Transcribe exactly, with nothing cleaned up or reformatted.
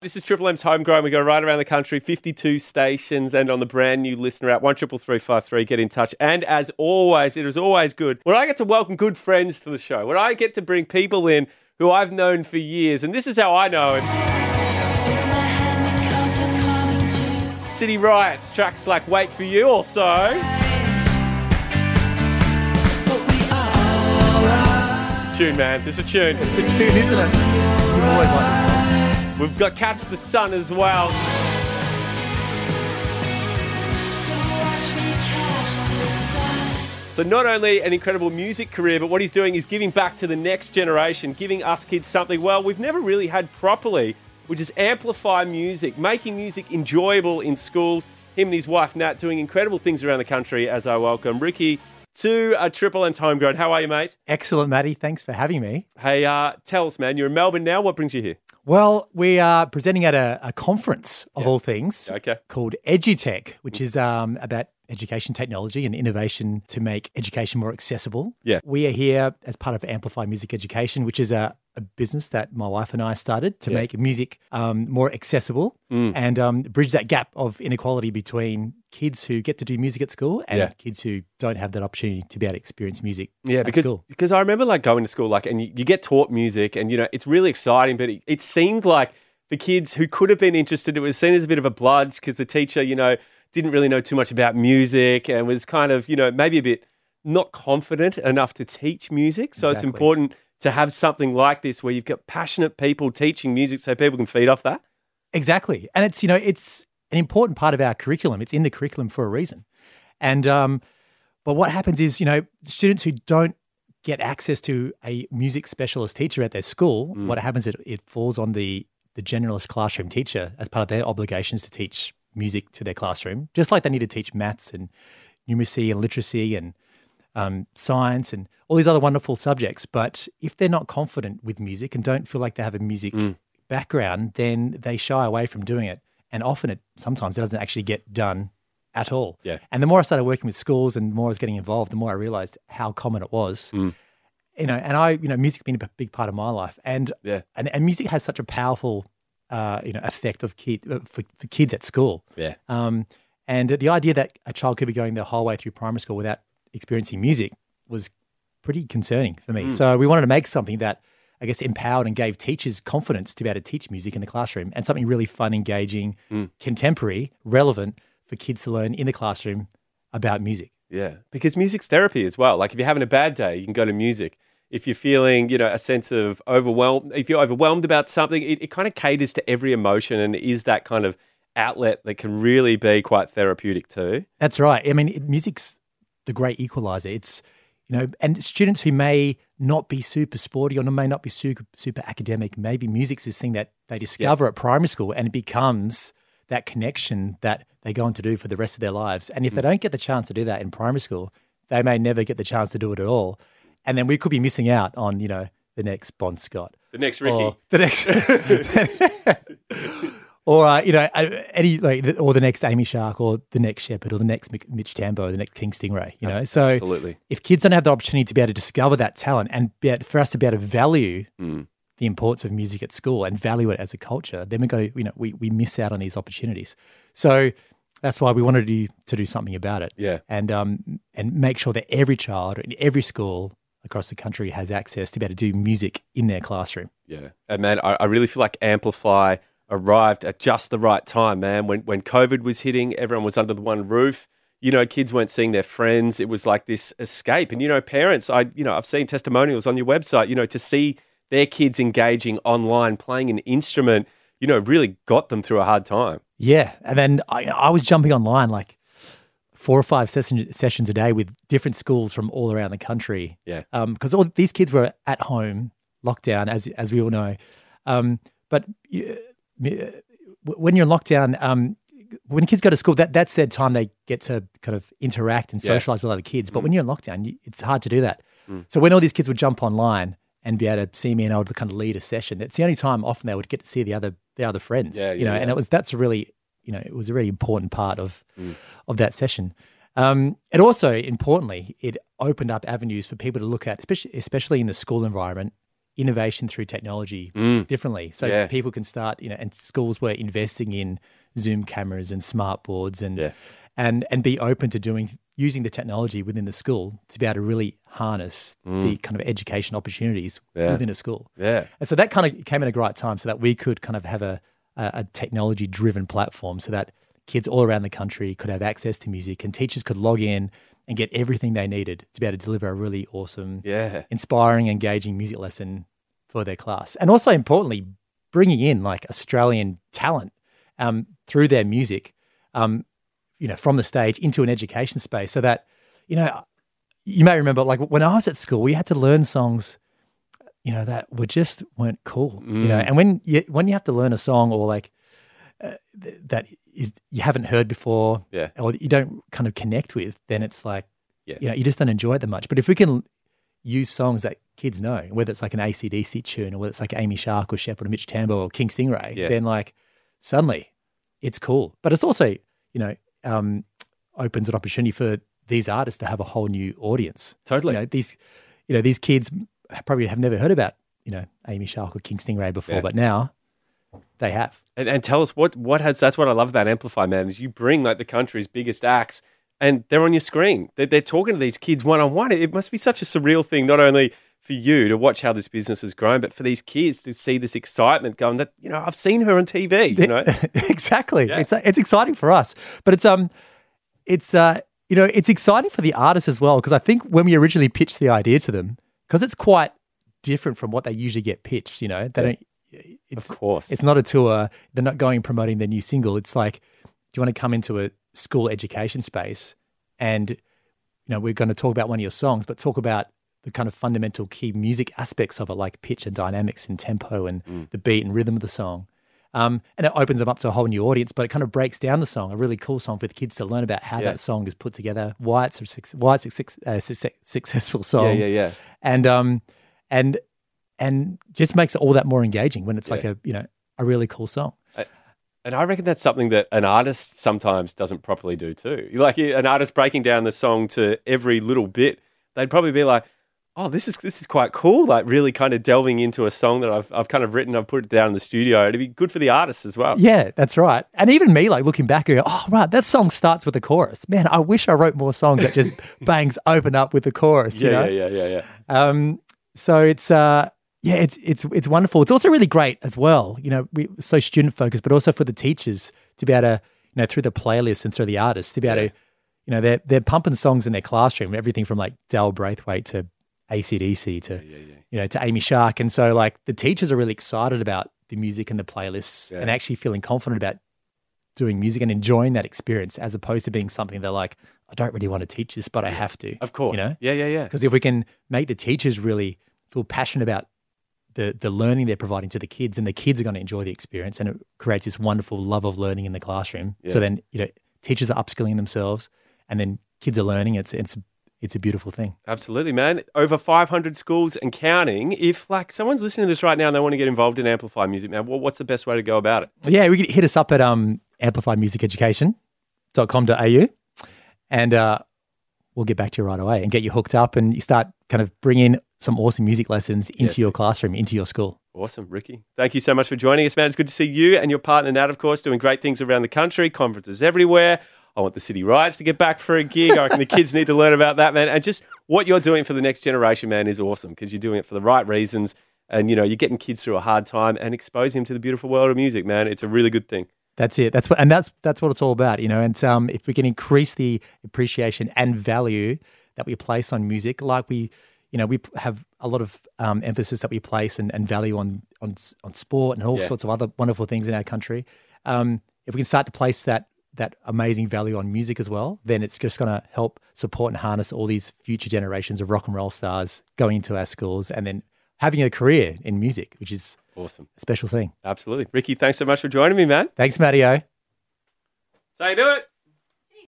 This is Triple M's Homegrown. We go right around the country, fifty-two stations, and on the brand new listener app, one triple three five three. Get in touch. And as always, it is always good when I get to welcome good friends to the show, when I get to bring people in who I've known for years. And this is how I know it. City Riots, tracks like Wait For You or so. It's a tune, man. It's a tune. It's a tune, isn't it? You've always liked this song. We've got Catch the Sun as well. So watch me catch the sun. So not only an incredible music career, but what he's doing is giving back to the next generation, giving us kids something, well, we've never really had properly, which is amplify music, making music enjoyable in schools. Him and his wife, Nat, doing incredible things around the country as I welcome Ricky to a Triple M's Homegrown. How are you, mate? Excellent, Matty. Thanks for having me. Hey, uh, tell us, man, you're in Melbourne now. What brings you here? Well, we are presenting at a, a conference, of yeah. all things, okay. called EduTech, which is um, about education technology and innovation to make education more accessible. Yeah. We are here as part of Amplify Music Education, which is a, a business that my wife and I started to yeah. make music um, more accessible mm. and um, bridge that gap of inequality between kids who get to do music at school and yeah. kids who don't have that opportunity to be able to experience music yeah, at because, school. Yeah, because I remember like going to school like and you, you get taught music and, you know, it's really exciting, but it, it seemed like for kids who could have been interested, it was seen as a bit of a bludge because the teacher, you know, didn't really know too much about music and was kind of, you know, maybe a bit not confident enough to teach music. So exactly. It's important to have something like this where you've got passionate people teaching music so people can feed off that. Exactly. And it's, you know, it's an important part of our curriculum. It's in the curriculum for a reason. And, um, but what happens is, you know, students who don't get access to a music specialist teacher at their school, mm. what happens is it, it falls on the, the generalist classroom teacher as part of their obligations to teach music to their classroom, just like they need to teach maths and numeracy and literacy and um, science and all these other wonderful subjects. But if they're not confident with music and don't feel like they have a music mm. background, then they shy away from doing it. And often it sometimes it doesn't actually get done at all. Yeah. And the more I started working with schools and the more I was getting involved, the more I realized how common it was. Mm. You know, and I, you know, music's been a big part of my life. And yeah. and, and music has such a powerful Uh, you know, effect of kid, uh, for, for kids at school. Yeah. Um, and the idea that a child could be going the whole way through primary school without experiencing music was pretty concerning for me. Mm. So we wanted to make something that, I guess, empowered and gave teachers confidence to be able to teach music in the classroom and something really fun, engaging, mm. contemporary, relevant for kids to learn in the classroom about music. Yeah, because music's therapy as well. Like if you're having a bad day, you can go to music. If you're feeling, you know, a sense of overwhelm, if you're overwhelmed about something, it, it kind of caters to every emotion and is that kind of outlet that can really be quite therapeutic too. That's right. I mean, music's the great equalizer. It's, you know, and students who may not be super sporty or may not be super, super academic, maybe music's this thing that they discover yes. at primary school and it becomes that connection that they go on to do for the rest of their lives. And if mm. they don't get the chance to do that in primary school, they may never get the chance to do it at all. And then we could be missing out on, you know, the next Bond Scott. The next Ricky. Or the next... or, uh, you know, any like, or the next Amy Shark or the next Shepard or the next Mitch Tambo or the next King Stingray, you know. So absolutely. If kids don't have the opportunity to be able to discover that talent and be able, for us to be able to value mm. the importance of music at school and value it as a culture, then we go, you know, we, we miss out on these opportunities. So that's why we wanted to do, to do something about it. Yeah. And, um, and make sure that every child in every school across the country has access to be able to do music in their classroom. Yeah. And man, I, I really feel like Amplify arrived at just the right time, man. When when COVID was hitting, everyone was under the one roof. You know, kids weren't seeing their friends. It was like this escape. And, you know, parents, I you know, I've seen testimonials on your website, you know, to see their kids engaging online, playing an instrument, you know, really got them through a hard time. Yeah. And then I, I was jumping online like four or five session, sessions a day with different schools from all around the country. Yeah. Um, because all these kids were at home, lockdown, as as we all know. Um, but you, when you're in lockdown, um, when kids go to school, that, that's their time they get to kind of interact and socialize yeah. with other kids. But mm. when you're in lockdown, you, it's hard to do that. Mm. So when all these kids would jump online and be able to see me and I would kind of lead a session, that's the only time often they would get to see the other their other friends. Yeah, yeah, you know, yeah. and it was that's really... You know, it was a really important part of mm. of that session. Um, and also, importantly, it opened up avenues for people to look at, especially especially in the school environment, innovation through technology mm. differently. So yeah. people can start, you know, and schools were investing in Zoom cameras and smart boards and yeah. and and be open to doing using the technology within the school to be able to really harness mm. the kind of education opportunities yeah. within a school. Yeah. And so that kind of came at a right time so that we could kind of have a a, a technology-driven platform so that kids all around the country could have access to music and teachers could log in and get everything they needed to be able to deliver a really awesome, yeah. inspiring, engaging music lesson for their class. And also importantly, bringing in like Australian talent um, through their music, um, you know, from the stage into an education space so that, you know, you may remember like when I was at school, we had to learn songs, you know, that were just weren't cool, mm. you know, and when you, when you have to learn a song or like uh, th- that is you haven't heard before yeah. or you don't kind of connect with, then it's like, yeah. you know, you just don't enjoy it that much. But if we can use songs that kids know, whether it's like an A C D C tune or whether it's like Amy Shark or Shepard or Mitch Tambo or King Stingray, yeah. then like suddenly it's cool. But it's also, you know, um, opens an opportunity for these artists to have a whole new audience. Totally. You know, these, you know, these kids probably have never heard about, you know, Amy Shark or King Stingray before, yeah. but now they have. And, and tell us what what has. That's what I love about Amplify, man. Is you bring like the country's biggest acts, and they're on your screen. They're, they're talking to these kids one on one. It must be such a surreal thing, not only for you to watch how this business has grown, but for these kids to see this excitement going. That you know, I've seen her on T V. You know, exactly. Yeah. It's it's exciting for us, but it's um, it's uh, you know, it's exciting for the artists as well because I think when we originally pitched the idea to them, because it's quite different from what they usually get pitched. You know, they yeah. don't. It's, of course. It's not a tour. They're not going promoting their new single. It's like, do you want to come into a school education space and, you know, we're going to talk about one of your songs, but talk about the kind of fundamental key music aspects of it, like pitch and dynamics and tempo and mm. the beat and rhythm of the song. Um, and it opens them up to a whole new audience, but it kind of breaks down the song, a really cool song for the kids to learn about how yeah. that song is put together, why it's a, why it's a six, uh, su- successful song. Yeah, yeah, yeah. And, um, and, And just makes it all that more engaging when it's yeah. like a, you know, a really cool song. I, and I reckon that's something that an artist sometimes doesn't properly do too. Like an artist breaking down the song to every little bit, they'd probably be like, oh, this is this is quite cool. Like really kind of delving into a song that I've I've kind of written, I've put it down in the studio. It'd be good for the artist as well. Yeah, that's right. And even me, like looking back, I go, oh, right, that song starts with a chorus. Man, I wish I wrote more songs that just bangs open up with the chorus, you yeah, know? Yeah, yeah, yeah, yeah. Um, so it's... uh. Yeah, it's it's it's wonderful. It's also really great as well. You know, we so student focused, but also for the teachers to be able to, you know, through the playlists and through the artists to be able yeah. to, you know, they're they're pumping songs in their classroom, everything from like Del Braithwaite to A C D C to, yeah, yeah, yeah. you know, to Amy Shark, and so like the teachers are really excited about the music and the playlists, yeah. and actually feeling confident about doing music and enjoying that experience as opposed to being something they're like, I don't really want to teach this, but I have to. Of course, you know, yeah, yeah, yeah. Because if we can make the teachers really feel passionate about The, the learning they're providing to the kids, and the kids are going to enjoy the experience, and it creates this wonderful love of learning in the classroom. Yeah. So then, you know, teachers are upskilling themselves, and then kids are learning. It's it's it's a beautiful thing. Absolutely, man. Over five hundred schools and counting. If like someone's listening to this right now and they want to get involved in Amplify Music, man, well, what's the best way to go about it? Yeah, we can hit us up at um, amplify music education dot com dot a u, and uh, we'll get back to you right away and get you hooked up, and you start kind of bring in some awesome music lessons into yes. your classroom, into your school. Awesome, Ricky. Thank you so much for joining us, man. It's good to see you and your partner, Nat, of course, doing great things around the country, conferences everywhere. I want the city riots to get back for a gig. I reckon the kids need to learn about that, man. And just what you're doing for the next generation, man, is awesome because you're doing it for the right reasons and, you know, you're getting kids through a hard time and exposing them to the beautiful world of music, man. It's a really good thing. That's it. That's what, and that's that's what it's all about, you know. And um, if we can increase the appreciation and value that we place on music, like we... You know, we have a lot of um, emphasis that we place and, and value on, on on sport and all yeah. sorts of other wonderful things in our country. Um, if we can start to place that that amazing value on music as well, then it's just going to help support and harness all these future generations of rock and roll stars going into our schools and then having a career in music, which is awesome, a special thing. Absolutely. Ricky, thanks so much for joining me, man. Thanks, Matteo. So you do it.